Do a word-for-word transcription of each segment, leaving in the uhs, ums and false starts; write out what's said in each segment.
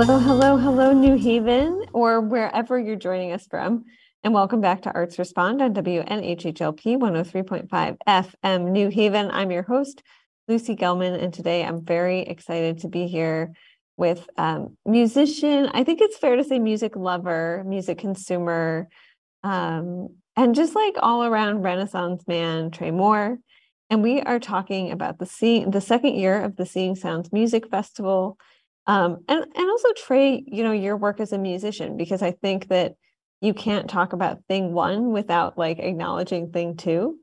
Hello, hello, hello, New Haven, or wherever you're joining us from. And welcome back to Arts Respond on W N H H L P one oh three point five F M New Haven. I'm your host, Lucy Gellman, and today I'm very excited to be here with um, musician, I think it's fair to say music lover, music consumer, um, and just like all around Renaissance man, Trey Moore. And we are talking about the see- the second year of the Seeing Sounds Music Festival. Um, and, and also, Trey, you know, your work as a musician, because I think that you can't talk about thing one without like acknowledging thing two.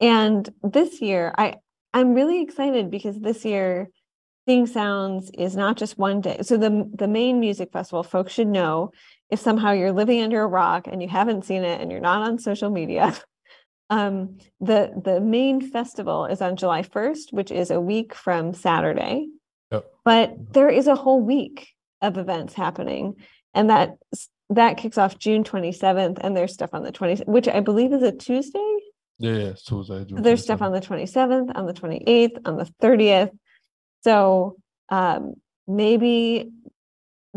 And this year, I, I'm really excited because this year, Seeing Sounds is not just one day. So the, the main music festival, folks should know, if somehow you're living under a rock and you haven't seen it and you're not on social media, um, the, the main festival is on July first, which is a week from Saturday. Yep. But there is a whole week of events happening, and that that kicks off June twenty-seventh, and there's stuff on the twentieth, which I believe is a Tuesday. Yeah, yeah Tuesday. So there's stuff on the twenty-seventh, on the twenty-eighth, on the thirtieth. So um, maybe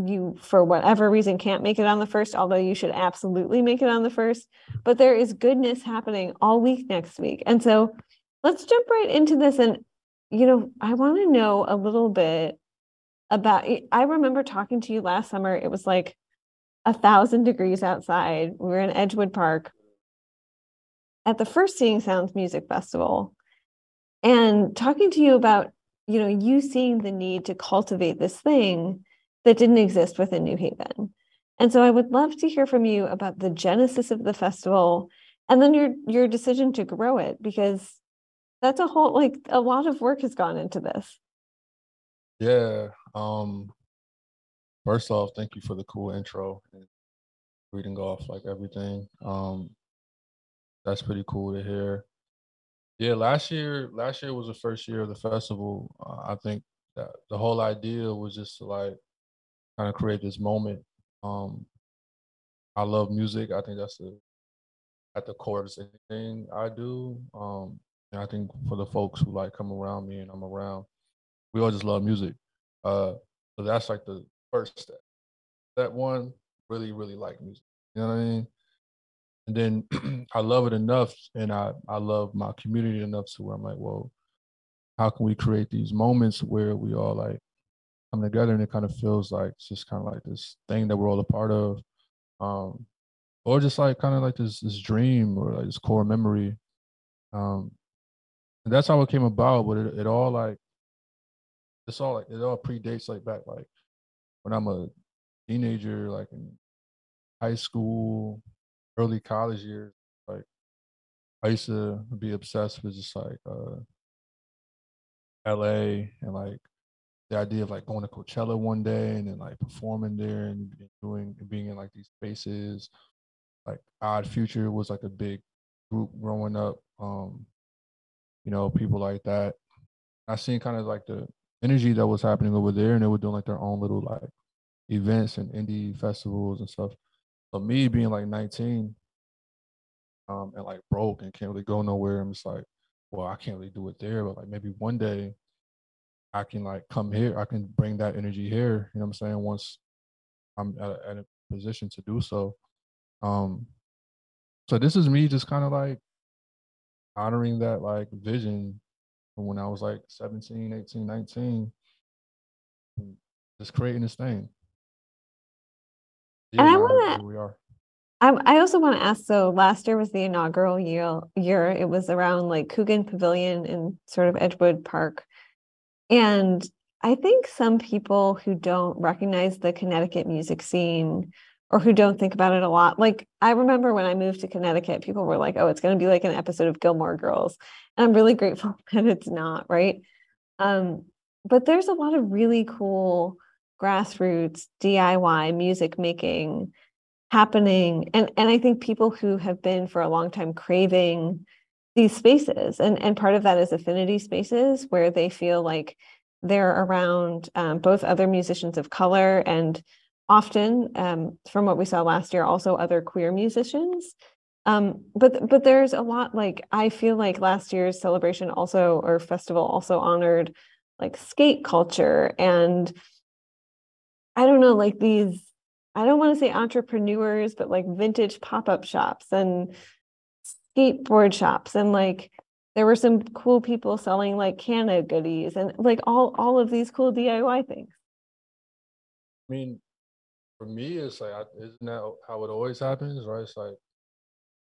you, for whatever reason, can't make it on the first, although you should absolutely make it on the first. But there is goodness happening all week next week, and so let's jump right into this. And you know, I want to know a little bit about, I remember talking to you last summer. It was like a thousand degrees outside. We were in Edgewood Park at the first Seeing Sounds Music Festival, and talking to you about, you know, you seeing the need to cultivate this thing that didn't exist within New Haven. And so I would love to hear from you about the genesis of the festival and then your, your decision to grow it, because that's a whole, like, a lot of work has gone into this. Yeah. Um, first off, thank you for the cool intro and reading off, like, everything. Um, that's pretty cool to hear. Yeah, last year, last year was the first year of the festival. Uh, I think that the whole idea was just to, like, kind of create this moment. Um, I love music. I think that's the, at the core of anything I do. Um, I think for the folks who like come around me and I'm around, we all just love music. Uh, so that's like the first step. That one, really, really like music. You know what I mean? And then I love it enough, and I, I love my community enough to where I'm like, well, how can we create these moments where we all like come together and it kind of feels like it's just kind of like this thing that we're all a part of. Um, or just like kind of like this this dream or like this core memory. Um, And that's how it came about, but it, it all like, it's all like, it all predates like back, like when I'm a teenager, like in high school, early college years, like I used to be obsessed with just like uh, L A and like the idea of like going to Coachella one day and then like performing there and doing, being in like these spaces. Like Odd Future was like a big group growing up. Um, you know, people like that. I seen kind of like the energy that was happening over there, and they were doing like their own little like events and indie festivals and stuff. But me being like nineteen um, and like broke and can't really go nowhere, I'm just like, well, I can't really do it there, but like maybe one day I can like come here. I can bring that energy here. You know what I'm saying? Once I'm at a, at a position to do so. Um, so this is me just kind of like honoring that like vision from when I was like seventeen, eighteen, nineteen, just creating this thing. Yeah, and I want to, we are. I, I also want to ask, so last year was the inaugural year, year. It was around like Coogan Pavilion in sort of Edgewood Park. And I think some people who don't recognize the Connecticut music scene or who don't think about it a lot. Like, I remember when I moved to Connecticut, people were like, oh, it's going to be like an episode of Gilmore Girls. And I'm really grateful that it's not, right? Um, but there's a lot of really cool grassroots D I Y music making happening. And, and I think people who have been for a long time craving these spaces. And, and part of that is affinity spaces where they feel like they're around um, both other musicians of color and often, um, from what we saw last year, also other queer musicians. Um, but but there's a lot, like, I feel like last year's celebration also, or festival also honored, like, skate culture. And I don't know, like these, I don't want to say entrepreneurs, but like vintage pop-up shops and skateboard shops. And like, there were some cool people selling like Canna goodies and like all, all of these cool D I Y things. I mean, for me, it's like, isn't that how it always happens, right? It's like,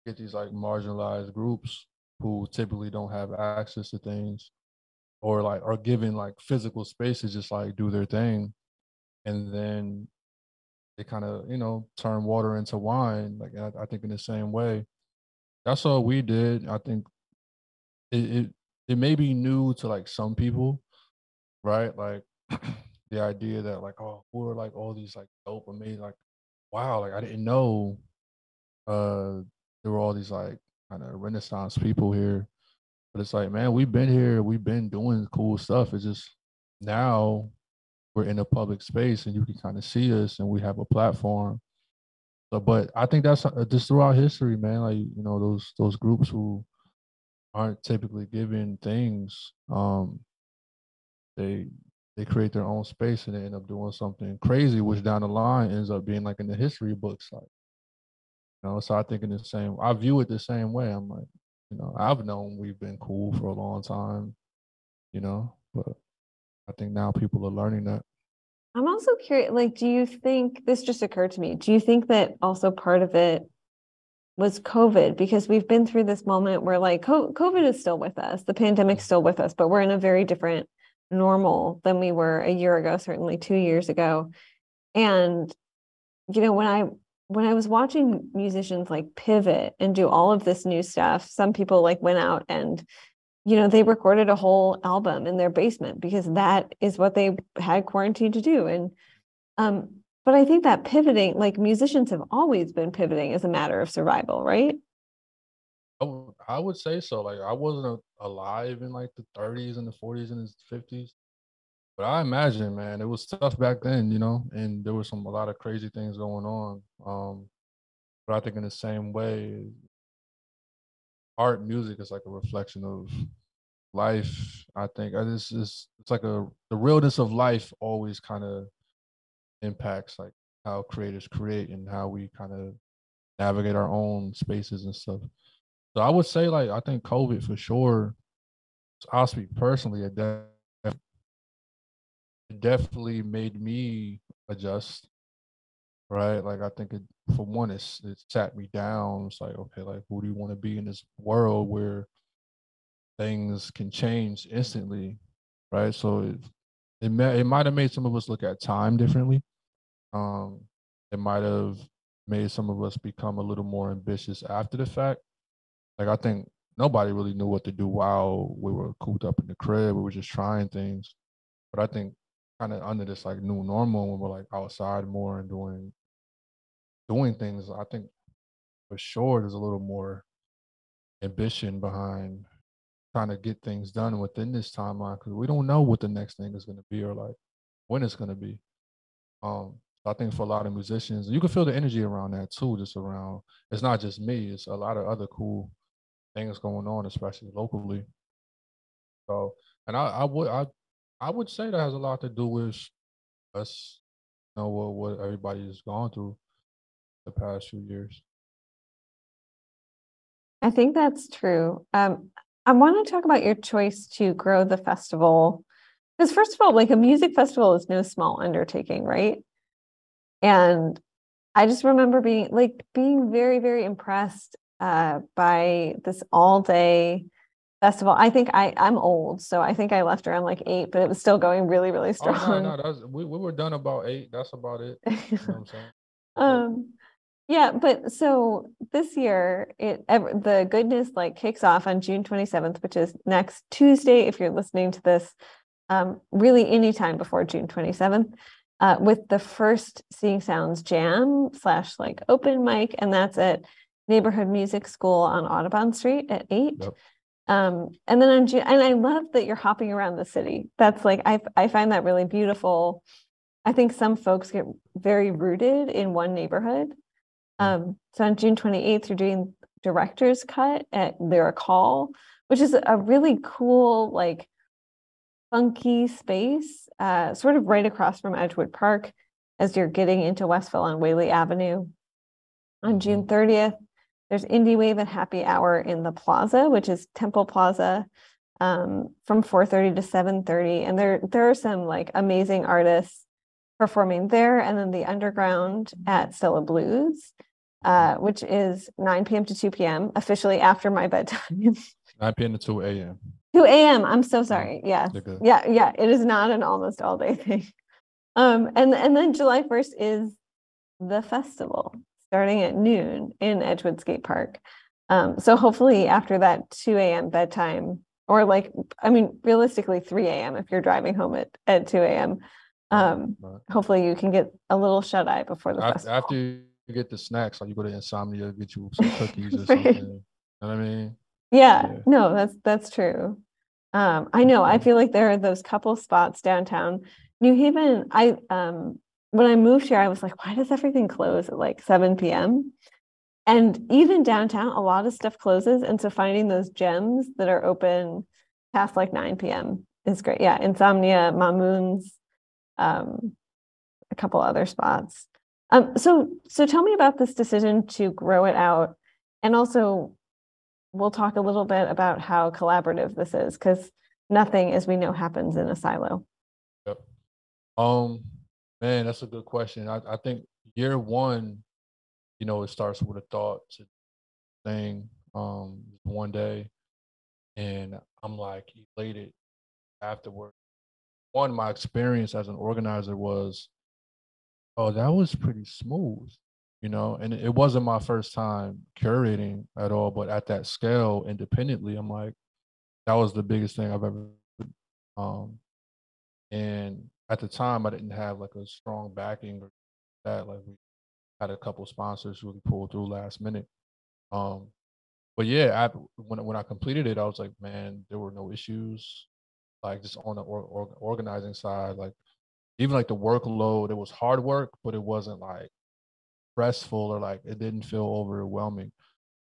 get these like marginalized groups who typically don't have access to things, or like are given like physical spaces, just like do their thing. And then they kind of, you know, turn water into wine. Like, I, I think in the same way, that's all we did. I think it, it, it may be new to like some people, right? Like the idea that like, oh, who are like all these like dope, amazing, like, wow, like I didn't know uh, there were all these like kind of Renaissance people here. But it's like, man, we've been here. We've been doing cool stuff. It's just now we're in a public space and you can kind of see us and we have a platform. So, but I think that's just throughout history, man. Like, you know, those those groups who aren't typically given things, um, they they create their own space and they end up doing something crazy, which down the line ends up being like in the history books. Like, you know, so I think in the same, I view it the same way. I'm like, you know, I've known we've been cool for a long time, you know, but I think now people are learning that. I'm also curious, like, do you think, this just occurred to me, do you think that also part of it was COVID? Because we've been through this moment where like COVID is still with us, the pandemic's still with us, but we're in a very different normal than we were a year ago, certainly two years ago. And, you know, when I when I was watching musicians like pivot and do all of this new stuff, some people like went out and, you know, they recorded a whole album in their basement because that is what they had quarantined to do. And, um, but I think that pivoting, like musicians have always been pivoting as a matter of survival, right? I, w- I would say so. Like I wasn't a- alive in like the thirties and the forties and the fifties, but I imagine, man, it was tough back then, you know, and there were some, a lot of crazy things going on. Um, but I think in the same way, art, music is like a reflection of life. I think it's just, it's like a, the realness of life always kind of impacts like how creators create and how we kind of navigate our own spaces and stuff. So I would say like, I think COVID for sure, I'll speak personally, it definitely It definitely made me adjust, right? Like I think it, for one, it's it sat me down. It's like, okay, like who do you want to be in this world where things can change instantly, right? So it it, may, it might have made some of us look at time differently. Um, it might have made some of us become a little more ambitious after the fact. Like I think nobody really knew what to do while we were cooped up in the crib. We were just trying things, but I think kind of under this like new normal when we're like outside more and doing doing things, I think for sure there's a little more ambition behind trying to get things done within this timeline because we don't know what the next thing is going to be or like when it's going to be. Um, I think for a lot of musicians, you can feel the energy around that too, just around, it's not just me, it's a lot of other cool things going on, especially locally. So, and I, I would, I I would say that has a lot to do with us, you know, what, what everybody has gone through the past few years. I think that's true. Um, I want to talk about your choice to grow the festival. Because first of all, like a music festival is no small undertaking, right? And I just remember being like being very, very impressed uh, by this all-day festival. I think I, I'm old, so I think I left around like eight, but it was still going really, really strong. Oh, no, no, that was, we, we were done about eight. That's about it. You know what I'm saying? um, yeah, but so this year, it the goodness like kicks off on June twenty-seventh, which is next Tuesday. If you're listening to this, um, really any time before June twenty-seventh, uh, with the first Seeing Sounds Jam slash like open mic, and that's at Neighborhood Music School on Audubon Street at eight. Yep. Um, and then on June, and I love that you're hopping around the city. That's like, I I find that really beautiful. I think some folks get very rooted in one neighborhood. Um, so on June twenty-eighth, you're doing Director's Cut at Lyric Hall, which is a really cool, like funky space, uh, sort of right across from Edgewood Park. as you're getting into Westville on Whaley Avenue. On June thirtieth, there's Indie Wave and Happy Hour in the Plaza, which is Temple Plaza, um, from four thirty to seven thirty. And there, there are some like amazing artists performing there. And then the Underground at Stella Blues, uh, which is nine p.m. to two p.m., officially after my bedtime. nine p.m. to two a.m. two a.m. I'm so sorry. Yeah. Yeah. Yeah. It is not an almost all day thing. Um, and, and then July first is the festival, starting at noon in Edgewood Skate Park. Um, so hopefully after that two a.m. bedtime, or like, I mean, realistically three a.m. if you're driving home at, at two a.m., um, right. Hopefully you can get a little shut eye before the after, festival. After you get the snacks, like you go to Insomnia, get you some cookies or right. something. You know what I mean? Yeah, yeah, no, that's that's true. Um, I know, I feel like there are those couple spots downtown. New Haven, I... Um, when I moved here, I was like, why does everything close at like seven p.m.? And even downtown, a lot of stuff closes. And so finding those gems that are open past like nine p.m. is great. Yeah, Insomnia, Mamoon's, um, a couple other spots. Um, so, so tell me about this decision to grow it out. And also, we'll talk a little bit about how collaborative this is, because nothing, as we know, happens in a silo. Yep. Um. Man, that's a good question. I, I think year one, you know, it starts with a thought to thing um, one day. And I'm like elated afterward. One, my experience as an organizer was, oh, that was pretty smooth, you know, and it wasn't my first time curating at all. But at that scale, independently, I'm like, that was the biggest thing I've ever done. Um, and at the time, I didn't have like a strong backing or that. Like, we had a couple sponsors who really pulled through last minute. Um, but yeah, I, when when I completed it, I was like, man, there were no issues. Like, just on the or, or, organizing side, like even like the workload, it was hard work, but it wasn't like stressful or like it didn't feel overwhelming.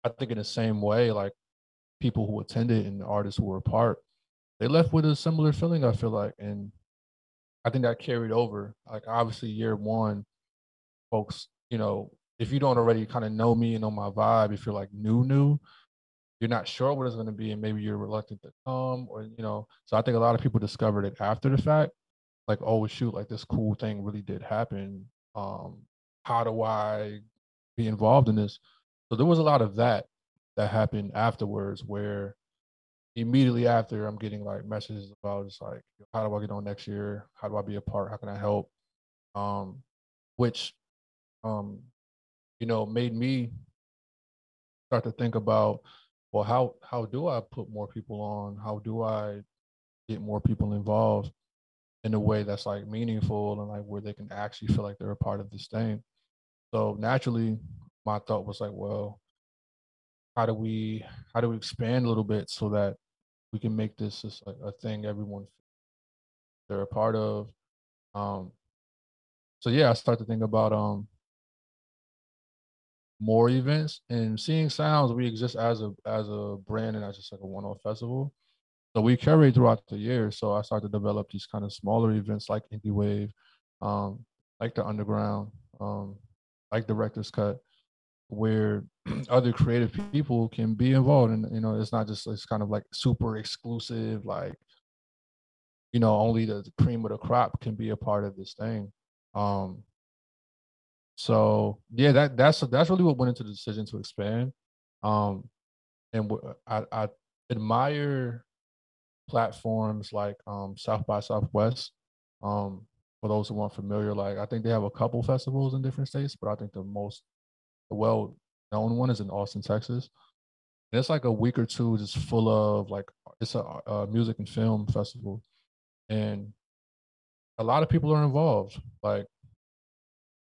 I think in the same way, like people who attended and the artists who were a part, they left with a similar feeling, I feel like, and I think that carried over. Like, obviously year one, folks, you know, if you don't already kind of know me and know my vibe, if you're like new, new, you're not sure what it's going to be, and maybe you're reluctant to come, or, you know, so I think a lot of people discovered it after the fact, like, oh, shoot, like this cool thing really did happen. Um, how do I be involved in this? So there was a lot of that that happened afterwards, where immediately after, I'm getting like messages about just like, how do I get on next year? How do I be a part? How can I help? Um, which, um, you know, made me start to think about, well, how how do I put more people on? How do I get more people involved in a way that's like meaningful and like where they can actually feel like they're a part of this thing? So naturally, my thought was like, well, how do we how do we expand a little bit so that we can make this just like a thing everyone they're a part of. Um, so yeah, I start to think about um, more events, and Seeing Sounds, we exist as a as a brand and as just like a one-off festival. So we curate throughout the year. So I start to develop these kind of smaller events like Indie Wave, um, like the Underground, um, like Director's Cut, where other creative people can be involved. And, you know, it's not just, it's kind of like super exclusive, like, you know, only the cream of the crop can be a part of this thing. Um, so yeah, that that's that's really what went into the decision to expand. Um, and I, I admire platforms like um, South by Southwest. Um, for those who aren't familiar, like, I think they have a couple festivals in different states, but I think the most well known one is in Austin, Texas. And it's like a week or two just full of like, it's a, a music and film festival, and a lot of people are involved, like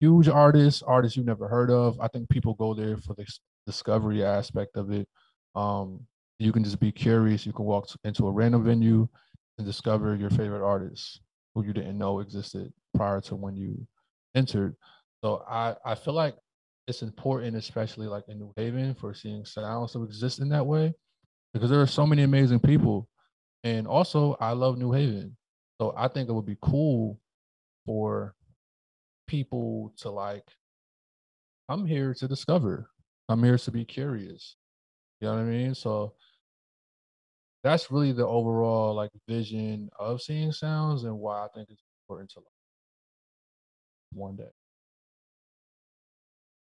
huge artists artists you've never heard of. I think people go there for the discovery aspect of it. Um you can just be curious. You can walk into a random venue and discover your favorite artists who you didn't know existed prior to when you entered. So i i feel like it's important, especially like in New Haven, for Seeing Sounds to exist in that way, because there are so many amazing people. And also, I love New Haven. So I think it would be cool for people to like, I'm here to discover. I'm here to be curious. You know what I mean? So that's really the overall like vision of Seeing Sounds and why I think it's important to like one day.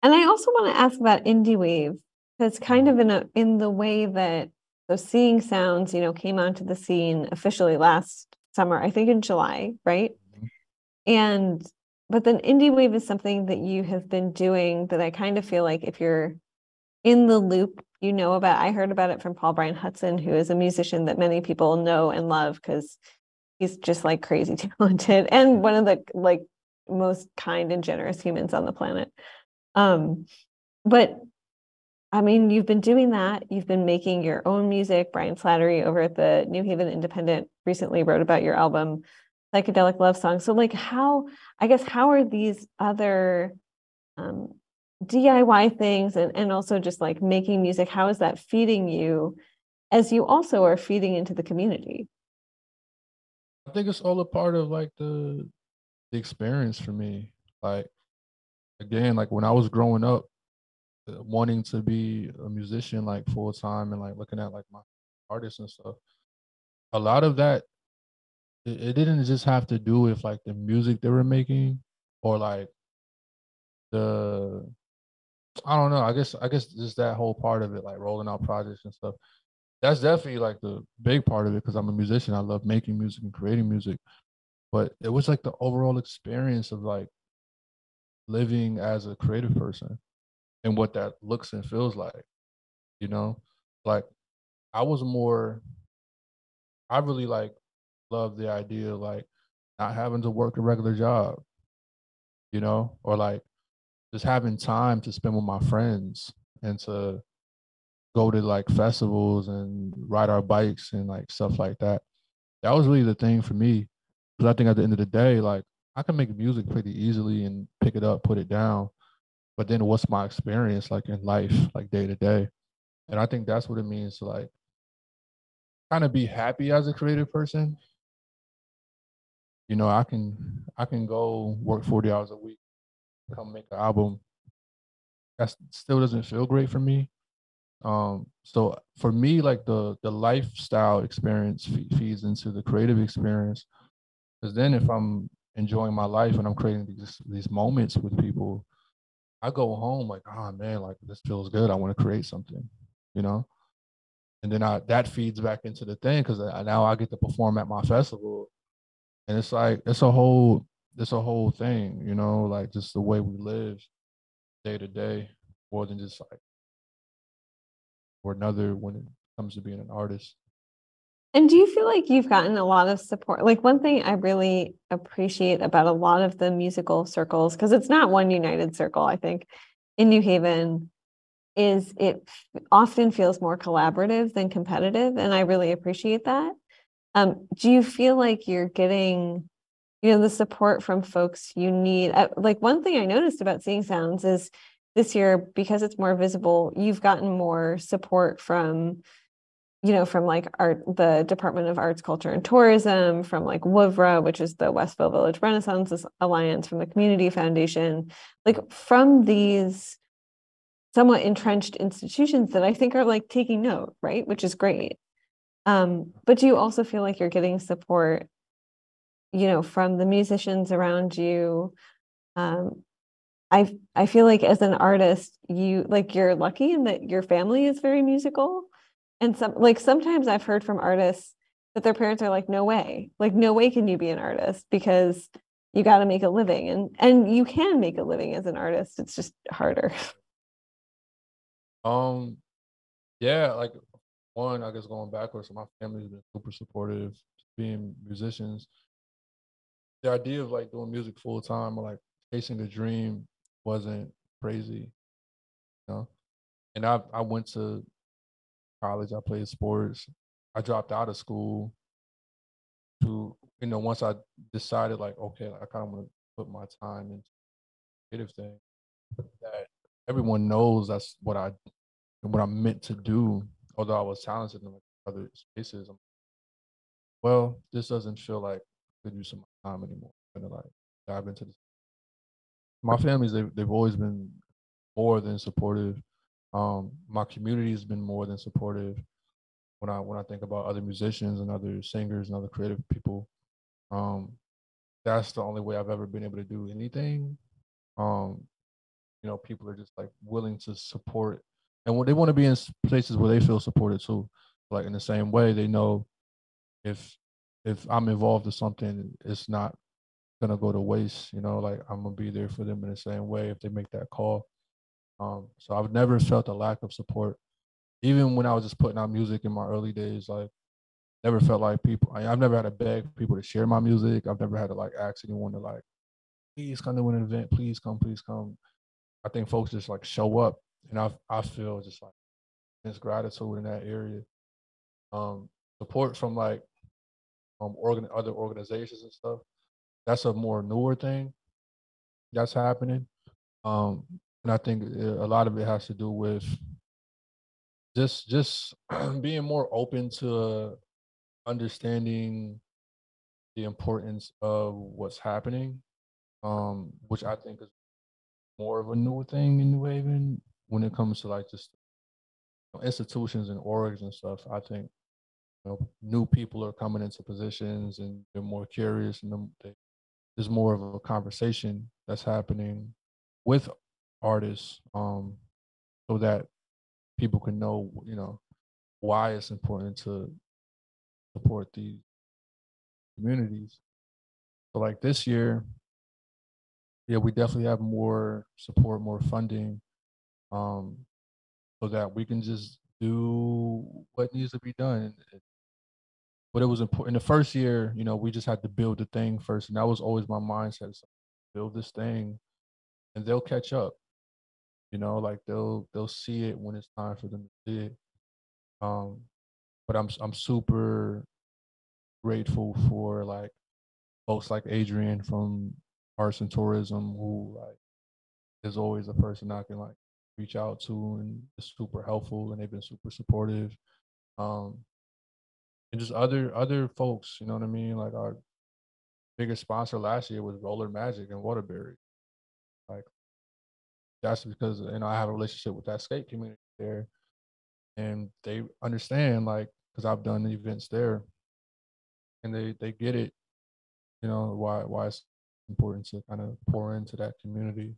And I also want to ask about Indie Wave, because kind of in a in the way that so Seeing Sounds, you know, came onto the scene officially last summer, I think in July, right? Mm-hmm. And but then Indie Wave is something that you have been doing that I kind of feel like if you're in the loop, you know about. I heard about it from Paul Brian Hudson, who is a musician that many people know and love because he's just like crazy talented and one of the like most kind and generous humans on the planet. Um, but I mean, you've been doing that. You've been making your own music. Brian Slattery over at the New Haven Independent recently wrote about your album, Psychedelic Love Song. So like how, I guess, how are these other um, D I Y things and, and also just like making music, how is that feeding you as you also are feeding into the community? I think it's all a part of like the, the experience for me. Like, again, like when I was growing up, wanting to be a musician like full time and like looking at like my artists and stuff, a lot of that it, it didn't just have to do with like the music they were making or like the I don't know I guess I guess just that whole part of it, like rolling out projects and stuff. That's definitely like the big part of it because I'm a musician. I love making music and creating music, but it was like the overall experience of like living as a creative person and what that looks and feels like, you know? Like, I was more, I really, like, love the idea of, like, not having to work a regular job, you know? Or, like, just having time to spend with my friends and to go to, like, festivals and ride our bikes and, like, stuff like that. That was really the thing for me. Because I think at the end of the day, like, I can make music pretty easily and pick it up, put it down. But then what's my experience like in life, like day to day? And I think that's what it means to like kind of be happy as a creative person. You know, I can I can go work forty hours a week, come make an album. That still doesn't feel great for me. Um, so for me, like the, the lifestyle experience feeds into the creative experience. Because then if I'm enjoying my life and I'm creating these, these moments with people, I go home like, oh man, like this feels good. I want to create something, you know? And then I, that feeds back into the thing because now I get to perform at my festival. And it's like, it's a whole, it's a whole thing, you know, like just the way we live day to day, more than just like, or another when it comes to being an artist. And do you feel like you've gotten a lot of support? Like one thing I really appreciate about a lot of the musical circles, because it's not one united circle, I think, in New Haven, is it often feels more collaborative than competitive. And I really appreciate that. Um, do you feel like you're getting, you know, the support from folks you need? Uh, like one thing I noticed about Seeing Sounds is this year, because it's more visible, you've gotten more support from you know, from like art, the Department of Arts, Culture, and Tourism, from like W U V R A, which is the Westville Village Renaissance Alliance, from the Community Foundation, like from these somewhat entrenched institutions that I think are like taking note, right? Which is great. Um, but do you also feel like you're getting support, you know, from the musicians around you? Um, I I feel like as an artist, you like you're lucky in that your family is very musical. And some like sometimes I've heard from artists that their parents are like, no way, like no way can you be an artist because you got to make a living. And and you can make a living as an artist. It's just harder. Um, yeah, like one, I guess going backwards, my family's been super supportive being musicians. The idea of like doing music full time or like chasing the dream wasn't crazy, you know? And I I went to college, I played sports. I dropped out of school to, you know, once I decided like, okay, like I kind of want to put my time into creative thing that everyone knows that's what I, what I'm meant to do. Although I was talented in other spaces, I'm like, well, this doesn't feel like I could use some time anymore. I'm gonna like dive into this. my families, they've, they've always been more than supportive. Um, my community has been more than supportive. When I when I think about other musicians and other singers and other creative people, um, that's the only way I've ever been able to do anything. Um, you know, people are just like willing to support, and when they want to be in places where they feel supported too. Like in the same way, they know if if I'm involved in something, it's not gonna go to waste. You know, like I'm gonna be there for them in the same way if they make that call. Um, so I've never felt a lack of support, even when I was just putting out music in my early days. Like, never felt like people. I, I've never had to beg people to share my music. I've never had to like ask anyone to like, please come to an event. Please come. Please come. I think folks just like show up, and I I feel just like this gratitude in that area. Um, support from like um organ other organizations and stuff. That's a more newer thing that's happening. Um, and I think a lot of it has to do with just just being more open to understanding the importance of what's happening, um, which I think is more of a newer thing in New Haven when it comes to like just institutions and orgs and stuff. I think, you know, new people are coming into positions and they're more curious, and they, there's more of a conversation that's happening with artists, um, so that people can know, you know, why it's important to support these communities. So like this year, yeah, we definitely have more support, more funding, um, so that we can just do what needs to be done. But it was important. In the first year, you know, we just had to build the thing first, and that was always my mindset: so build this thing, and they'll catch up. You know, like they'll they'll see it when it's time for them to see it. Um, but I'm I'm super grateful for like folks like Adrian from Arts and Tourism, who like is always a person I can like reach out to, and it's super helpful, and they've been super supportive. Um, and just other other folks, you know what I mean? Like our biggest sponsor last year was Roller Magic in Waterbury. Like, that's because, you know, I have a relationship with that skate community there, and they understand, like, because I've done the events there, and they they get it, you know, why why it's important to kind of pour into that community.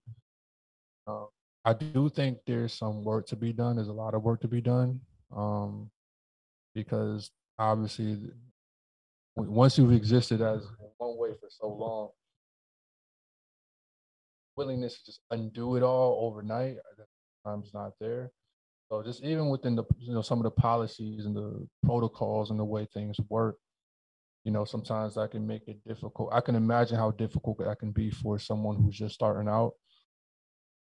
Um, I do think there's some work to be done. There's a lot of work to be done, um, because obviously, once you've existed as one way for so long, willingness to just undo it all overnight, sometimes not there. So just even within the, you know, some of the policies and the protocols and the way things work, you know, sometimes that can make it difficult. I can imagine how difficult that can be for someone who's just starting out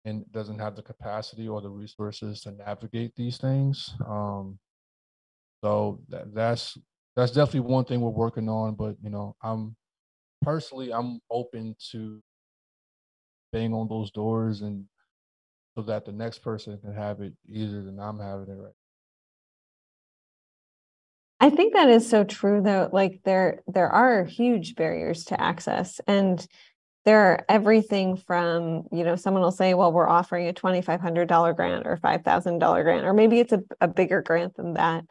and doesn't have the capacity or the resources to navigate these things. Um, so that, that's that's definitely one thing we're working on. But, you know, I'm personally, I'm open to bang on those doors, and so that the next person can have it easier than I'm having it right now. I think that is so true, though. Like there, there are huge barriers to access, and there are everything from, you know, someone will say, well, we're offering a twenty-five hundred dollars grant or five thousand dollars grant, or maybe it's a, a bigger grant than that,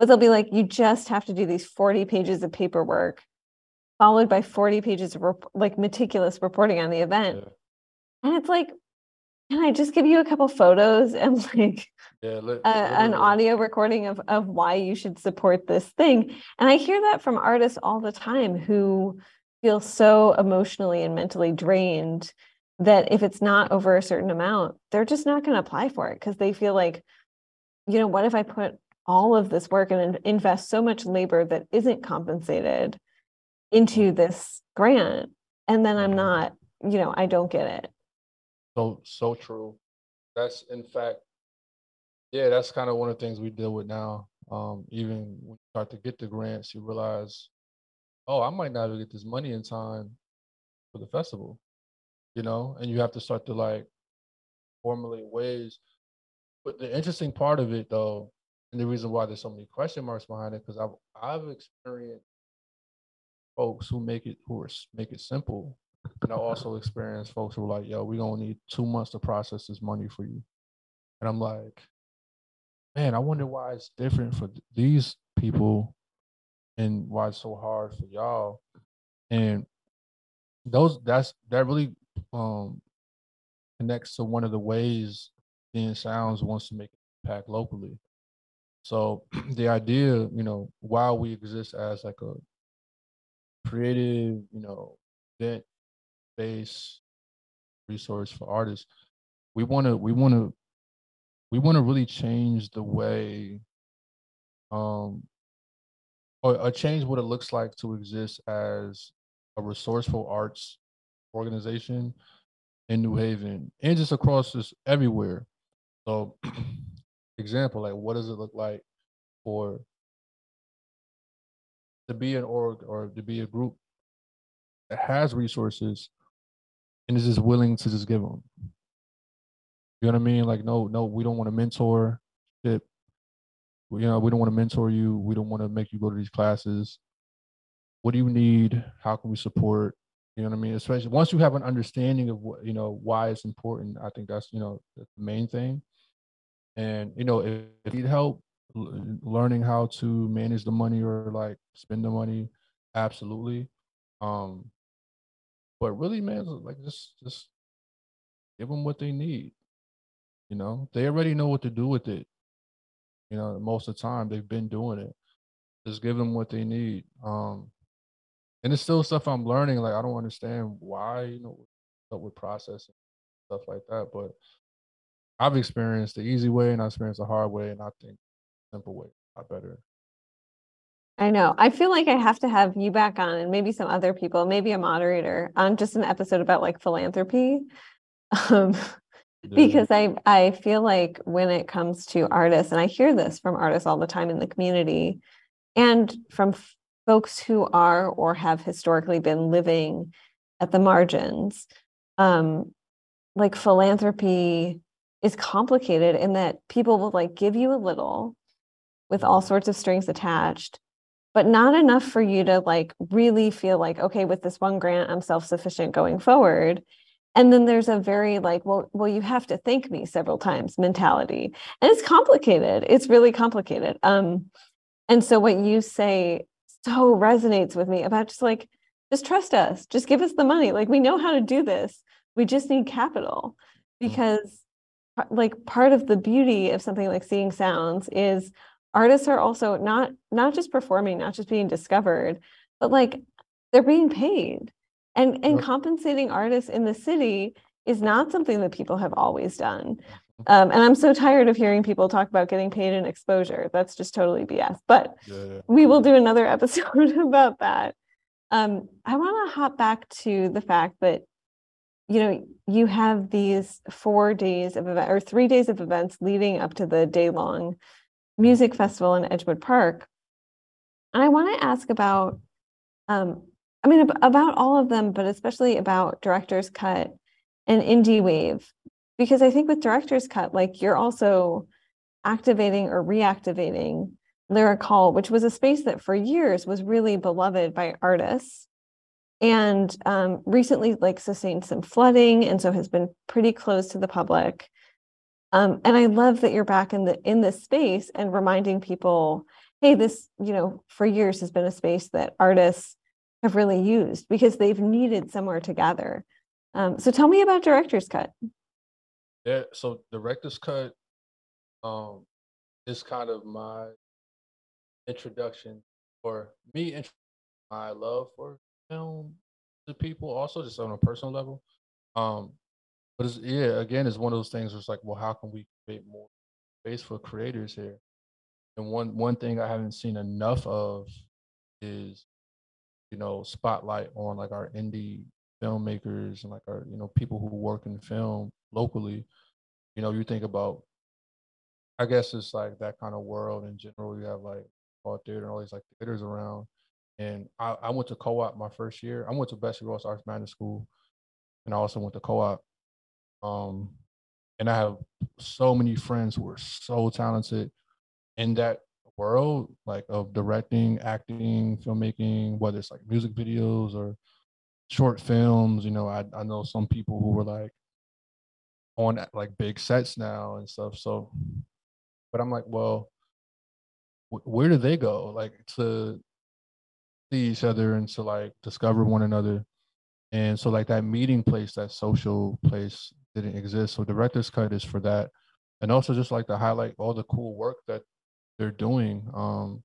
but they'll be like, you just have to do these forty pages of paperwork, followed by forty pages of rep- like meticulous reporting on the event. Yeah. And it's like, can I just give you a couple photos and like yeah, let, a, an audio recording of, of why you should support this thing? And I hear that from artists all the time who feel so emotionally and mentally drained that if it's not over a certain amount, they're just not going to apply for it, because they feel like, you know, what if I put all of this work and invest so much labor that isn't compensated into this grant, and then I'm not, you know, I don't get it. So, so true. That's, in fact, yeah, that's kind of one of the things we deal with now. Um, even when you start to get the grants, you realize, oh, I might not even get this money in time for the festival, you know, and you have to start to like formulate ways. But the interesting part of it, though, and the reason why there's so many question marks behind it, because I've I've experienced folks who make it who are, make it simple And I also experienced folks who were like, yo, we're going to need two months to process this money for you. And I'm like, man, I wonder why it's different for th- these people and why it's so hard for y'all. And those that's that really um, connects to one of the ways Seeing Sounds wants to make an impact locally. So the idea, you know, while we exist as like a creative, you know, event-based resource for artists, we want to we want to we want to really change the way, um, or, or change what it looks like to exist as a resourceful arts organization in New Haven and just across this everywhere. So, example, like, what does it look like for to be an org or to be a group that has resources and is just willing to just give them? You know what I mean? Like, no, no, we don't want to mentor shit. You know, we don't want to mentor you. We don't want to make you go to these classes. What do you need? How can we support? You know what I mean? Especially once you have an understanding of what, you know, why it's important, I think that's, you know, that's the main thing. And, you know, if, if you need help learning how to manage the money or like spend the money, absolutely. Um, but really, man, like just, just give them what they need. You know, they already know what to do with it. You know, most of the time they've been doing it. Just give them what they need. Um, and it's still stuff I'm learning. Like, I don't understand why, you know, stuff with processing, stuff like that. But I've experienced the easy way and I experienced the hard way. And I think the simple way is a lot better. I know. I feel like I have to have you back on and maybe some other people, maybe a moderator on just an episode about like philanthropy. Um, Because I, I feel like when it comes to artists, and I hear this from artists all the time in the community and from f- folks who are or have historically been living at the margins, um, like philanthropy is complicated in that people will like give you a little with all sorts of strings attached, but not enough for you to like really feel like, okay, with this one grant, I'm self-sufficient going forward. And then there's a very like, well, well, you have to thank me several times mentality. And it's complicated. It's really complicated. Um, and so what you say so resonates with me about just like, just trust us, just give us the money. Like, we know how to do this. We just need capital, because like part of the beauty of something like Seeing Sounds is artists are also not, not just performing, not just being discovered, but like they're being paid. And and compensating artists in the city is not something that people have always done. Um, and I'm so tired of hearing people talk about getting paid in exposure. That's just totally B S. But yeah, yeah. We will do another episode about that. Um, I want to hop back to the fact that, you know, you have these four days of event or three days of events leading up to the day-long music festival in Edgewood Park. And I want to ask about... Um, I mean, about all of them, but especially about Director's Cut and Indie Wave, because I think with Director's Cut, like you're also activating or reactivating Lyric Hall, which was a space that for years was really beloved by artists and um, recently like sustained some flooding and so has been pretty closed to the public. Um, and I love that you're back in the in this space and reminding people, hey, this, you know, for years has been a space that artists have really used because they've needed somewhere to gather. Um, so tell me about Director's Cut. Yeah, so Director's Cut um, is kind of my introduction or me introducing my love for film to people, also just on a personal level. Um, but it's, yeah, again, it's one of those things where it's like, well, how can we create more space for creators here? And one one thing I haven't seen enough of is, you know, spotlight on like our indie filmmakers and like our, you know, people who work in film locally. You know, you think about, I guess it's like that kind of world in general. You have like all theater and all these like theaters around. And I, I went to co-op my first year. I went to Bessie Ross Arts Management School and I also went to co-op. Um, and I have so many friends who are so talented in that world, like of directing, acting, filmmaking, whether it's like music videos or short films. You know, I, I know some people who were like on like big sets now and stuff. So, but I'm like, well, wh- where do they go? Like to see each other and to like discover one another. And so like that meeting place, that social place didn't exist. So Director's Cut is for that. And also just like to highlight all the cool work that they're doing. Um,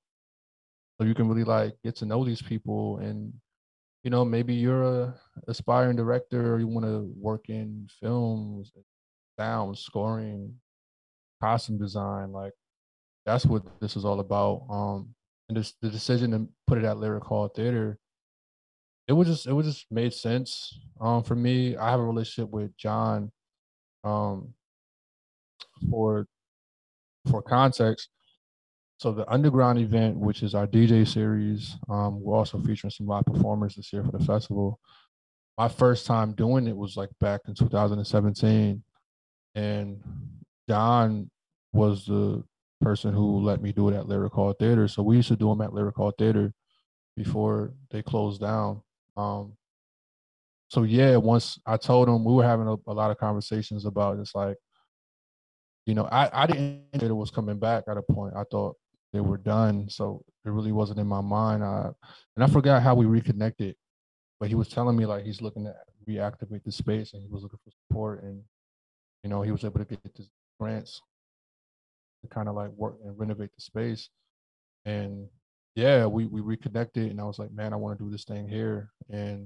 so you can really like get to know these people. And, you know, maybe you're a aspiring director or you want to work in films, sound, scoring, costume design. Like that's what this is all about. Um, and this, the decision to put it at Lyric Hall Theater, it was just, it was just made sense um, for me. I have a relationship with John um, for, for context. So the Underground event, which is our D J series, um, we're also featuring some live performers this year for the festival. My first time doing it was like back in two thousand seventeen. And John was the person who let me do it at Lyric Hall Theater. So we used to do them at Lyric Hall Theater before they closed down. Um, so yeah, once I told him, we were having a, a lot of conversations about it's like, you know, I, I didn't think it was coming back at a point. I thought they were done. So it really wasn't in my mind. I, and I forgot how we reconnected, but he was telling me like he's looking to reactivate the space and he was looking for support. And, you know, he was able to get these grants to kind of like work and renovate the space. And yeah, we, we reconnected and I was like, man, I want to do this thing here. And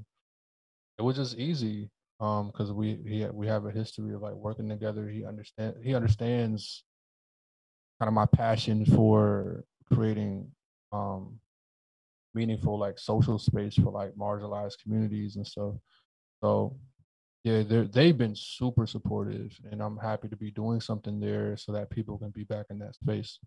it was just easy. Um, because we he, we have a history of like working together. He understand he understands kind of my passion for creating um, meaningful like social space for like marginalized communities and stuff. So yeah, they they've been super supportive, and I'm happy to be doing something there so that people can be back in that space.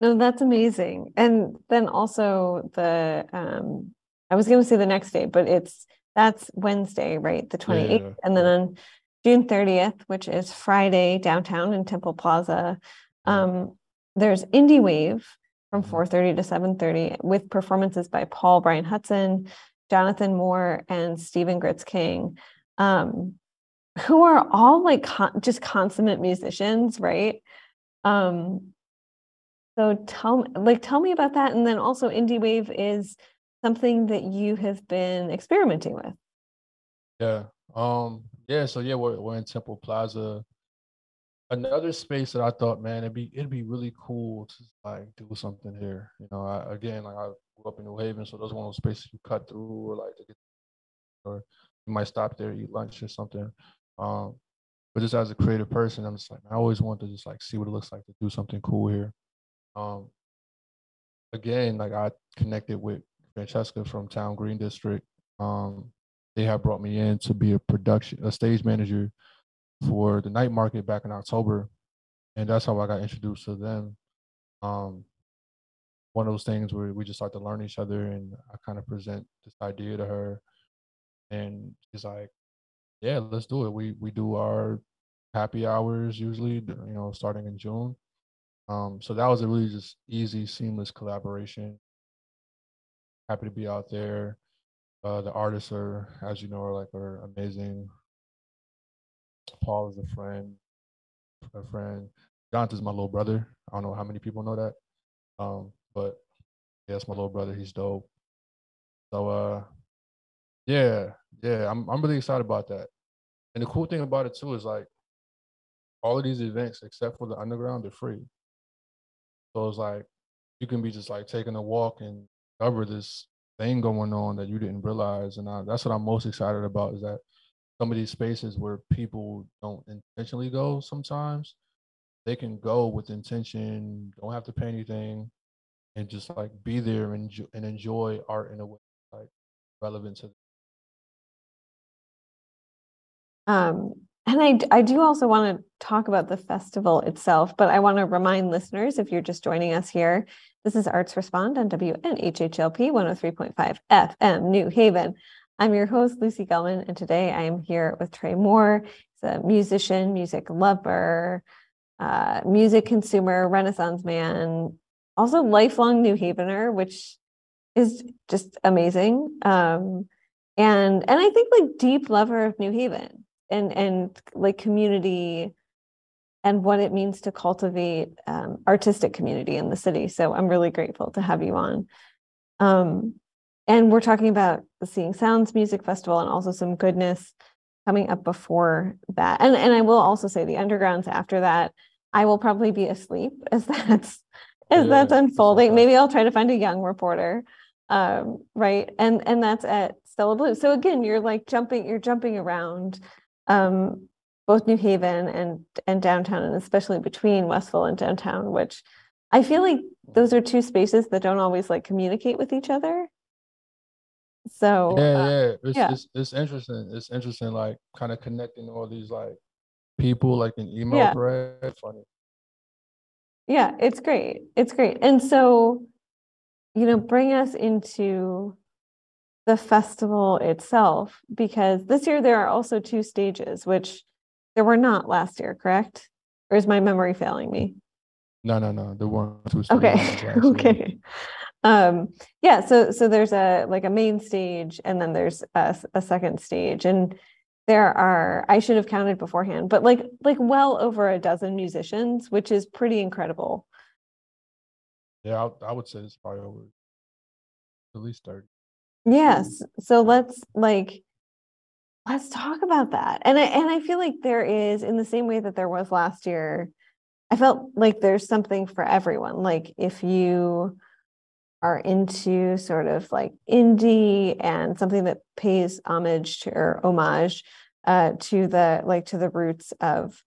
No, that's amazing. And then also the um, I was going to say the next day, but it's. That's Wednesday, right? The twenty-eighth. Yeah. And then on June thirtieth, which is Friday, downtown in Temple Plaza, um, there's Indie Wave from four thirty to seven thirty with performances by Paul Brian Hudson, Jonathan Moore, and Stephen Gritz-King, um, who are all like con- just consummate musicians, right? Um, so tell like tell me about that. And then also Indie Wave is something that you have been experimenting with. Yeah. Um, yeah. So yeah, we're, we're in Temple Plaza. Another space that I thought, man, it'd be, it'd be really cool to like do something here. You know, I, again, like I grew up in New Haven. So those one of those spaces you cut through or like, to get, or you might stop there, eat lunch or something. Um, but just as a creative person, I'm just like, I always want to just like see what it looks like to do something cool here. Um, again, like I connected with Francesca from Town Green District. Um, they have brought me in to be a production, a stage manager for the night market back in October. And that's how I got introduced to them. Um, one of those things where we just like to learn each other, and I kind of present this idea to her. And she's like, yeah, let's do it. We we do our happy hours usually, you know, starting in June. Um, so that was a really just easy, seamless collaboration. Happy to be out there. Uh, the artists are, as you know, are like are amazing. Paul is a friend, a friend. Jonathan's my little brother. I don't know how many people know that, um, but yeah, it's my little brother. He's dope. So uh, yeah, yeah, I'm I'm really excited about that. And the cool thing about it too is like all of these events, except for the Underground, they're free. So it's like you can be just like taking a walk and cover this thing going on that you didn't realize. And I, that's what I'm most excited about, is that some of these spaces where people don't intentionally go sometimes, they can go with intention, don't have to pay anything, and just like be there and, and enjoy art in a way like relevant to them. Um, and I, I do also want to talk about the festival itself, but I want to remind listeners, if you're just joining us here, this is Arts Respond on W N H H L P one oh three point five F M, New Haven. I'm your host, Lucy Gellman, and today I am here with Trey Moore. He's a musician, music lover, uh, music consumer, Renaissance man, also lifelong New Havener, which is just amazing. Um, and, and I think like deep lover of New Haven and, and like community and what it means to cultivate um, artistic community in the city. So I'm really grateful to have you on. Um, and we're talking about the Seeing Sounds Music Festival and also some goodness coming up before that. And, and I will also say the undergrounds after that, I will probably be asleep as that's, as yeah. that's unfolding. Maybe I'll try to find a young reporter. Um, right. And, and that's at Stella Blues. So again, you're like jumping, you're jumping around, um, both New Haven and, and downtown, and especially between Westville and downtown, which I feel like those are two spaces that don't always like communicate with each other. So yeah, uh, yeah. It's, yeah. It's, it's interesting. It's interesting, like kind of connecting all these like people, like an email yeah. thread. Funny. Yeah, it's great. It's great. And so, you know, bring us into the festival itself, because this year there are also two stages, which there were not last year, correct? Or is my memory failing me? No, no, no. There weren't two stages. Okay. okay. Um, yeah. So, so there's a like a main stage, and then there's a, a second stage, and there are I should have counted beforehand, but like like well over a dozen musicians, which is pretty incredible. Yeah, I, I would say it's probably over at least thirty. Yes. So let's like let's talk about that, and I and I feel like there is, in the same way that there was last year, I felt like there's something for everyone. Like if you are into sort of like indie and something that pays homage to or homage uh, to the like to the roots of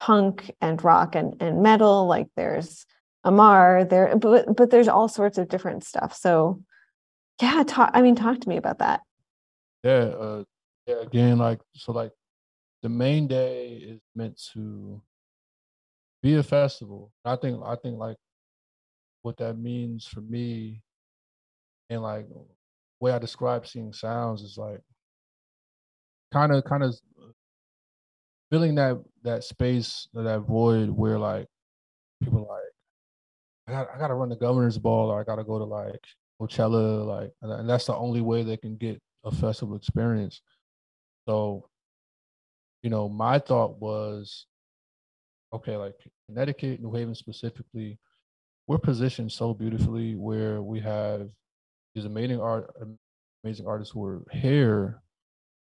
punk and rock and, and metal. Like there's Amar there, but but there's all sorts of different stuff. So yeah, talk. I mean, talk to me about that. Yeah, uh, yeah. Again, like so, like the main day is meant to be a festival. I think. I think like. What that means for me, and like the way I describe Seeing Sounds is like kind of kind of filling that that space or that void where like people are like I got I got to run the governor's ball, or I got to go to like Coachella, like, and that's the only way they can get a festival experience. So, you know, my thought was, okay, like Connecticut, New Haven specifically, we're positioned so beautifully where we have these amazing art, amazing artists who are here,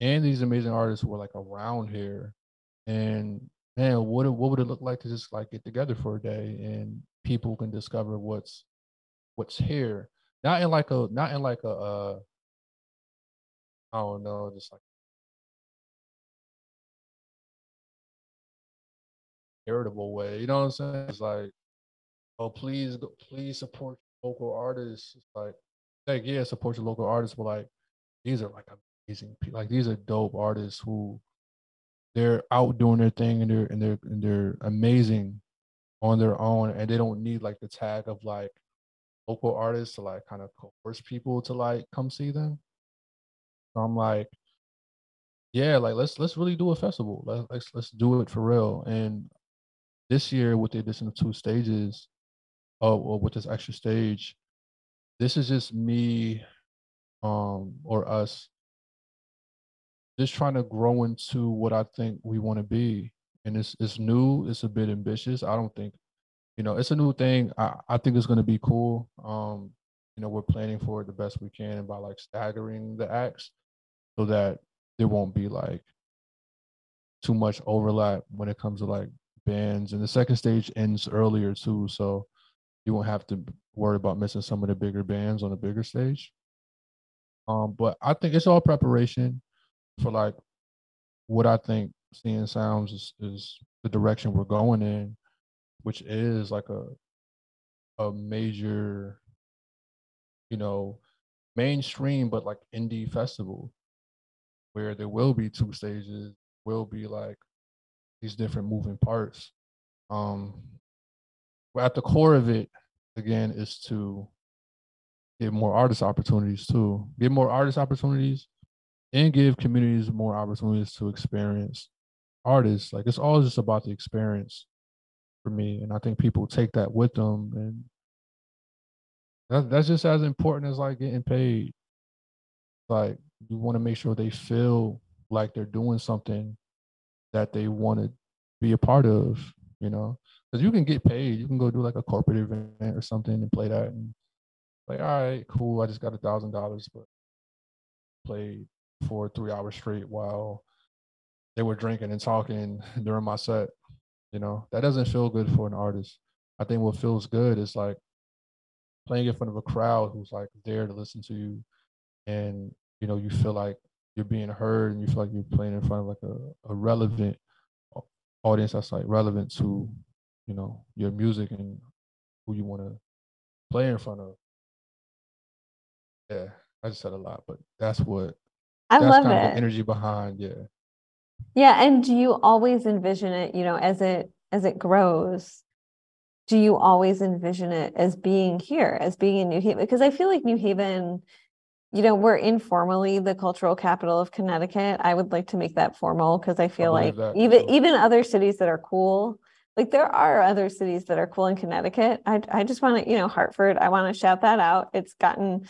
and these amazing artists who are like around here. And man, what what would it look like to just like get together for a day and people can discover what's what's here? Not in like a not in like a uh, I don't know, just like irritable way. You know what I'm saying? It's like, oh, please, please support local artists. Like, like, yeah, support your local artists. But like, these are like amazing people. Like, these are dope artists who they're out doing their thing, and they're and they're and they're amazing on their own, and they don't need like the tag of like local artists to like kind of coerce people to like come see them. So I'm like, yeah, like let's let's really do a festival. Let's let's, let's do it for real. And this year, with the addition of two stages. Oh, well, with this extra stage, this is just me um, or us just trying to grow into what I think we want to be. And it's it's new. It's a bit ambitious. I don't think, you know, it's a new thing. I, I think it's going to be cool. Um, you know, we're planning for it the best we can by like staggering the acts so that there won't be like too much overlap when it comes to like bands. And the second stage ends earlier too. So you won't have to worry about missing some of the bigger bands on a bigger stage. Um, but I think it's all preparation for like what I think Seeing Sounds is, is the direction we're going in, which is like a a major, you know, mainstream, but like indie festival where there will be two stages, will be like these different moving parts. Um, But at the core of it, again, is to give more artist opportunities too. Give more artist opportunities and give communities more opportunities to experience artists. Like it's all just about the experience for me. And I think people take that with them and That, that's just as important as like getting paid. Like, you want to make sure they feel like they're doing something that they want to be a part of, you know, because you can get paid. You can go do like a corporate event or something and play that. And like, all right, cool. I just got a thousand dollars, but played for three hours straight while they were drinking and talking during my set. You know, that doesn't feel good for an artist. I think what feels good is like playing in front of a crowd who's like there to listen to you. And, you know, you feel like you're being heard and you feel like you're playing in front of like a, a relevant audience that's like relevant to, you know, your music and who you want to play in front of. Yeah, I just said a lot, but that's what I that's love kind it. Of the energy behind, yeah. Yeah, and do you always envision it, you know, as it as it grows? Do you always envision it as being here, as being in New Haven? Because I feel like New Haven, you know, we're informally the cultural capital of Connecticut. I would like to make that formal because I feel I like that, even so. even other cities that are cool, like there are other cities that are cool in Connecticut. I I just want to, you know, Hartford, I want to shout that out. It's gotten,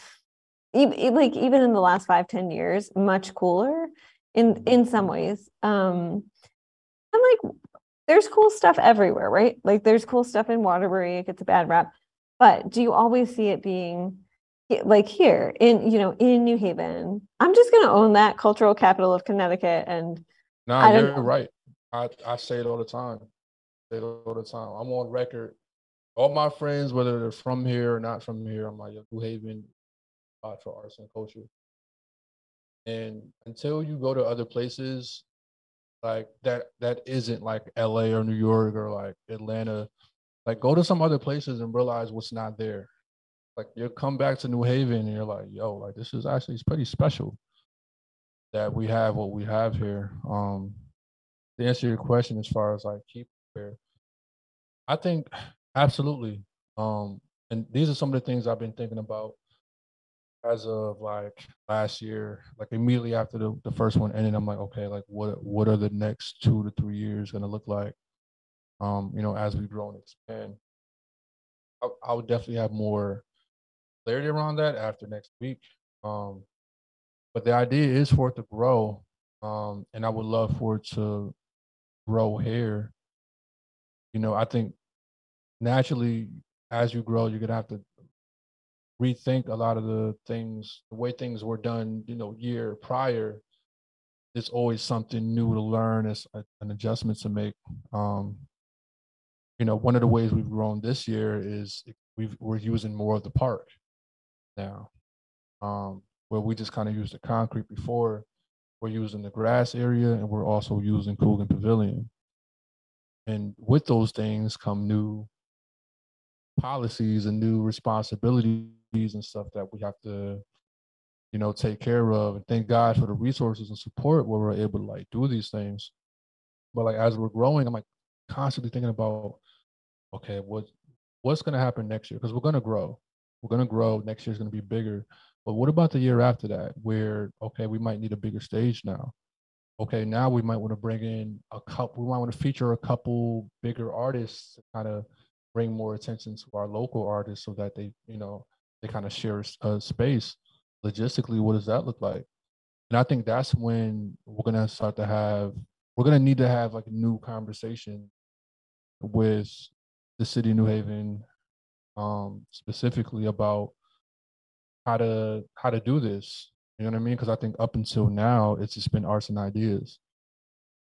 even, like even in the last five, ten years, much cooler in, in some ways. Um, I'm like, there's cool stuff everywhere, right? Like there's cool stuff in Waterbury. It gets a bad rap, but do you always see it being like here in, you know, in New Haven? I'm just going to own that cultural capital of Connecticut. And no, I don't you're know. Right. I, I say it all the time. I say it all the time. I'm on record. All my friends, whether they're from here or not from here, I'm like, New Haven uh, for arts and culture. And until you go to other places, like that, that isn't like L A or New York or like Atlanta, like go to some other places and realize what's not there. Like you'll come back to New Haven and you're like, yo, like this is actually, it's pretty special that we have what we have here. Um, to answer your question, as far as like keep here, I think absolutely. Um, and these are some of the things I've been thinking about as of like last year, like immediately after the, the first one ended, I'm like, okay, like what what are the next two to three years gonna look like? Um, you know, as we grow and expand, I, I would definitely have more clarity around that after next week. Um, but the idea is for it to grow, um, and I would love for it to grow here. You know, I think naturally as you grow, you're gonna have to rethink a lot of the things, the way things were done, you know, year prior. It's always something new to learn. It's a, an adjustment to make. Um, you know, one of the ways we've grown this year is we've, we're using more of the park now, um, where we just kind of used the concrete before. We're using the grass area, and we're also using Coogan Pavilion. And with those things come new policies and new responsibilities and stuff that we have to, you know, take care of. And thank God for the resources and support where we're able to like do these things. But like as we're growing, I'm like constantly thinking about, okay, what what's going to happen next year? Because we're going to grow. We're going to grow. Next year is going to be bigger. But what about the year after that where, okay, we might need a bigger stage now. Okay, now we might want to bring in a couple, we might want to feature a couple bigger artists to kind of bring more attention to our local artists so that they, you know, they kind of share a space. Logistically, what does that look like? And I think that's when we're going to start to have, we're going to need to have like a new conversation with the city of New Haven, um, specifically about how to, how to do this. You know what I mean? Because I think up until now, it's just been arts and ideas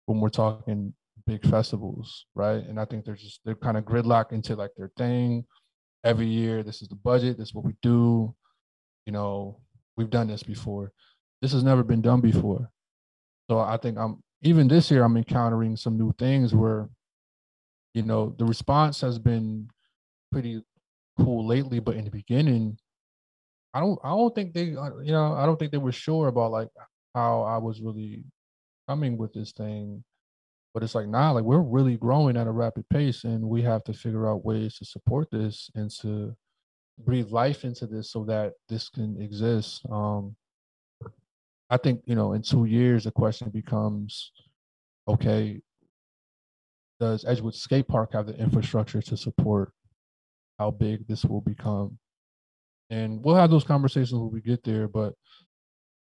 when we're talking big festivals, right? And I think they're just, they're kind of gridlocked into like their thing. Every year, this is the budget, this is what we do. You know, we've done this before. This has never been done before. So I think I'm, even this year, I'm encountering some new things where, you know, the response has been pretty cool lately, but in the beginning, I don't, I don't think they, you know, I don't think they were sure about like how I was really coming with this thing. But it's like, nah, like we're really growing at a rapid pace and we have to figure out ways to support this and to breathe life into this so that this can exist. Um, I think, you know, in two years, the question becomes, okay, does Edgewood Skate Park have the infrastructure to support how big this will become? And we'll have those conversations when we get there, but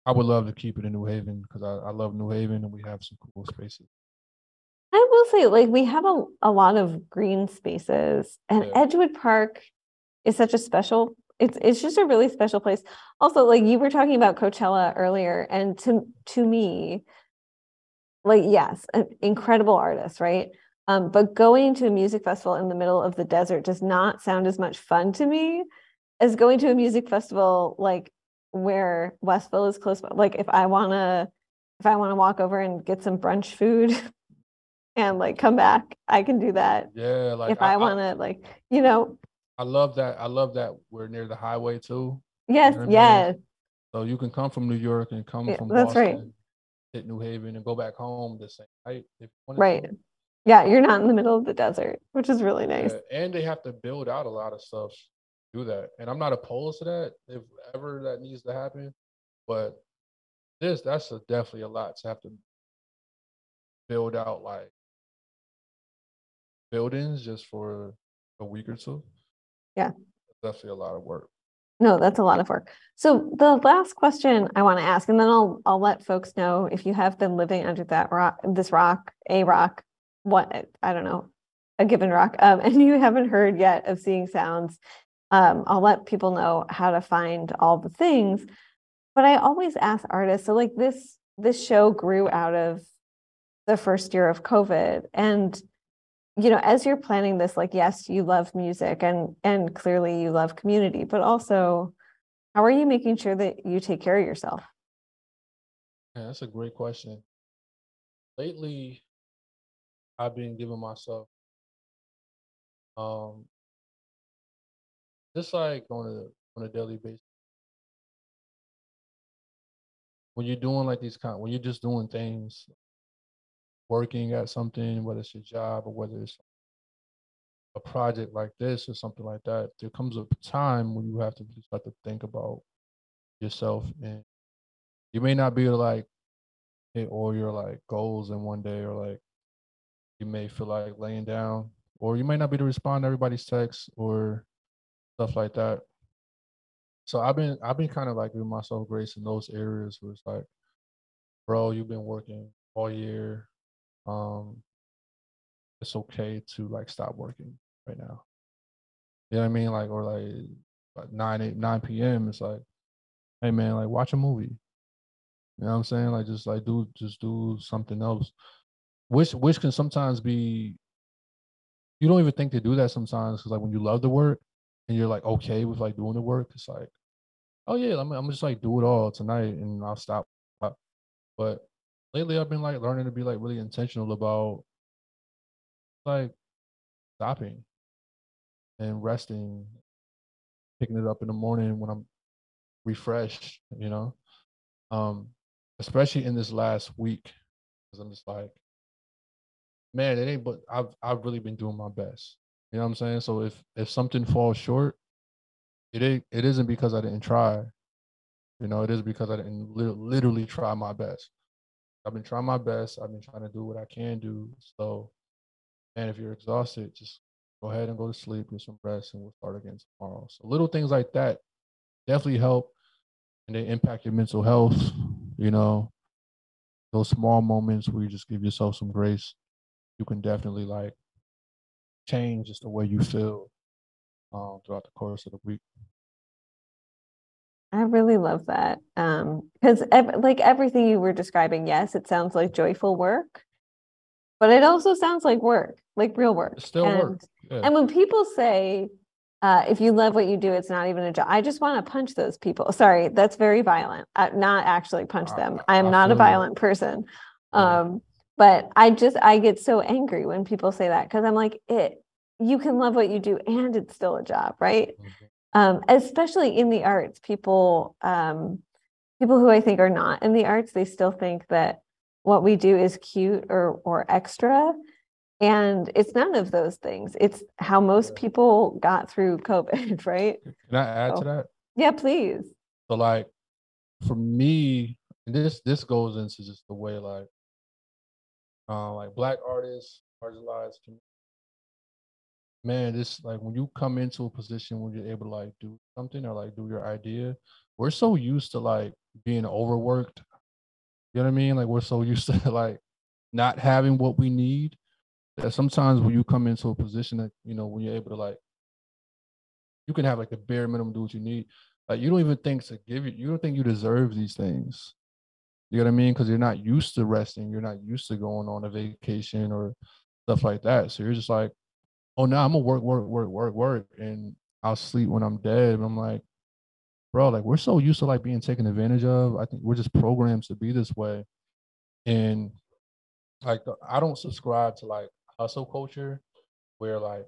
I would love to keep it in New Haven because I, I love New Haven and we have some cool spaces. I will say, like, we have a, a lot of green spaces, and yeah. Edgewood Park is such a special, it's it's just a really special place. Also, like, you were talking about Coachella earlier, and to to me, like, yes, incredible artists, right? Um, but going to a music festival in the middle of the desert does not sound as much fun to me as going to a music festival, like, where Westville is close by. Like, if I want to, if I want to walk over and get some brunch food and, like, come back, I can do that. Yeah. Like, if I, I want to, like, you know. I love that. I love that we're near the highway too. Yes. You know what I mean? Yeah. So you can come from New York and come yeah, from that's Boston, right. hit New Haven and go back home the same night. If you right. To. Yeah. You're not in the middle of the desert, which is really nice. Yeah, and they have to build out a lot of stuff to do that. And I'm not opposed to that if ever that needs to happen, but this, that's a, definitely a lot to have to build out, like, buildings just for a week or two. Yeah. Definitely a lot of work. No, that's a lot of work. So the last question I want to ask, and then I'll I'll let folks know if you have been living under that rock, this rock, a rock, what, I don't know, a given rock, um, and you haven't heard yet of Seeing Sounds, um, I'll let people know how to find all the things. But I always ask artists, so, like, this this show grew out of the first year of COVID, and you know, as you're planning this, like, yes, you love music and and clearly you love community, but also how are you making sure that you take care of yourself? Yeah, that's a great question. Lately, I've been giving myself um just like on a on a daily basis. When you're doing like these kind, when you're just doing things, working at something, whether it's your job or whether it's a project like this or something like that, there comes a time when you have to just have to think about yourself, and you may not be able to, like, hit all your, like, goals in one day, or, like, you may feel like laying down, or you may not be able to respond to everybody's texts or stuff like that. So I've been I've been kind of like giving myself grace in those areas where it's like, bro, you've been working all year. Um, it's okay to, like, stop working right now. You know what I mean? Like, or like, like nine, eight, nine p.m. It's like, hey man, like, watch a movie. You know what I'm saying? Like, just like do, just do something else. Which, which can sometimes be, you don't even think to do that sometimes, because, like, when you love the work and you're, like, okay with, like, doing the work, it's like, oh yeah, I'm, I'm just, like, do it all tonight and I'll stop. But lately, I've been, like, learning to be, like, really intentional about, like, stopping and resting, picking it up in the morning when I'm refreshed, you know, um, especially in this last week, because I'm just like, man, it ain't, but I've I've really been doing my best. You know what I'm saying? So if if something falls short, it ain't, it isn't because I didn't try. You know, it is because I didn't li- literally try my best. I've been trying my best. I've been trying to do what I can do. So, and if you're exhausted, just go ahead and go to sleep, get some rest, and we'll start again tomorrow. So little things like that definitely help, and they impact your mental health. You know, those small moments where you just give yourself some grace, you can definitely, like, change just the way you feel um, throughout the course of the week. I really love that, because um, ev- like everything you were describing, yes, it sounds like joyful work, but it also sounds like work, like real work. It still and, works. Yeah. And when people say, uh, if you love what you do, it's not even a job. I just want to punch those people. Sorry, that's very violent. I, not actually punch I, them. I am I not a violent that. person. Um, yeah. But I just, I get so angry when people say that, because I'm like, it, you can love what you do and it's still a job, right? Mm-hmm. Um, especially in the arts, people um, people who I think are not in the arts, they still think that what we do is cute or or extra, and it's none of those things. It's how most people got through COVID, right? Can I add so, to that? Yeah, please. So, like, for me, this this goes into just the way, like, uh, like Black artists, marginalized communities, man, this, like, when you come into a position when you're able to, like, do something or, like, do your idea, we're so used to, like, being overworked. You know what I mean? Like, we're so used to, like, not having what we need that sometimes when you come into a position that, you know, when you're able to, like, you can have, like, the bare minimum, do what you need. Like, you don't even think to give you, you don't think you deserve these things. You know what I mean? Because you're not used to resting. You're not used to going on a vacation or stuff like that. So you're just like, oh, no, nah, I'm going to work, work, work, work, work. And I'll sleep when I'm dead. And I'm like, bro, like, we're so used to, like, being taken advantage of. I think we're just programmed to be this way. And, like, I don't subscribe to, like, hustle culture where, like,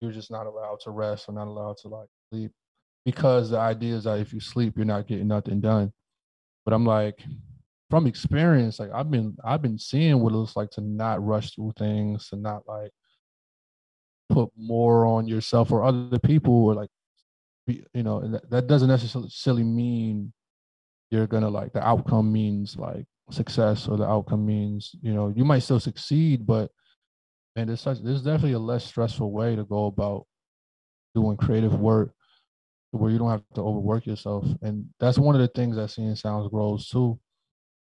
you're just not allowed to rest or not allowed to, like, sleep. Because the idea is that if you sleep, you're not getting nothing done. But I'm like, from experience, like, I've been, I've been seeing what it looks like to not rush through things, to not, like, put more on yourself or other people, or, like, be, you know, and that, that doesn't necessarily mean you're gonna, like, the outcome means, like, success, or the outcome means, you know, you might still succeed, but, man, there's such, there's definitely a less stressful way to go about doing creative work, where you don't have to overwork yourself. And that's one of the things that Seeing Sounds grows too,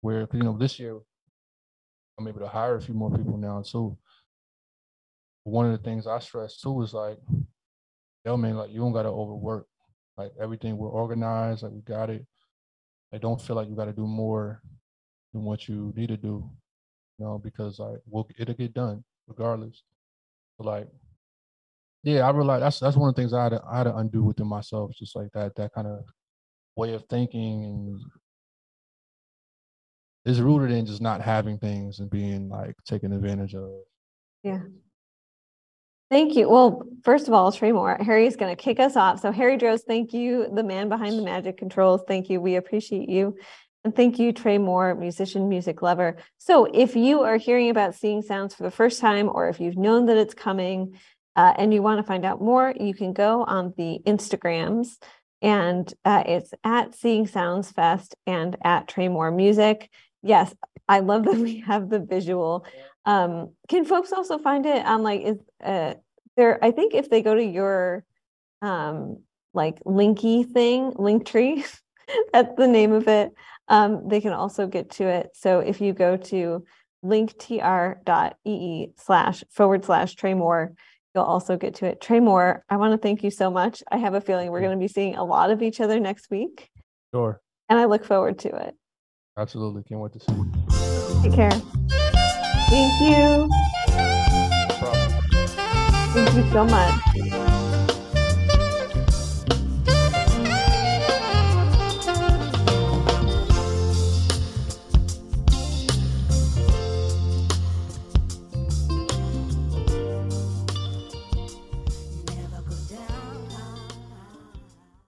where, you know, this year I'm able to hire a few more people now too. One of the things I stress too is, like, yo, man, like, you don't gotta overwork. Like, everything, we're organized, like, we got it. I don't feel like you gotta do more than what you need to do, you know, because, like, we'll, it'll get done regardless. But, like, yeah, I realized that's that's one of the things I had to, I had to undo within myself, just like that that kind of way of thinking, and is rooted in just not having things and being, like, taken advantage of. Yeah. Thank you. Well, first of all, Trey Moore, Harry's going to kick us off. So Harry Droz, thank you, the man behind the magic controls. Thank you. We appreciate you. And thank you, Trey Moore, musician, music lover. So if you are hearing about Seeing Sounds for the first time, or if you've known that it's coming, Uh, and you want to find out more, you can go on the Instagrams, and uh, it's at Seeing Sounds Fest and at Trey Moore Music. Yes, I love that we have the visual. Um, can folks also find it on, like, is uh, there? I think if they go to your um, like linky thing, Linktree, that's the name of it. Um, they can also get to it. So if you go to linktr.ee slash forward slash Trey Moore, you'll also get to it. Trey Moore, I want to thank you so much. I have a feeling we're going to be seeing a lot of each other next week. Sure. And I look forward to it. Absolutely. Can't wait to see you. Take care. Thank you. No problem. Thank you so much.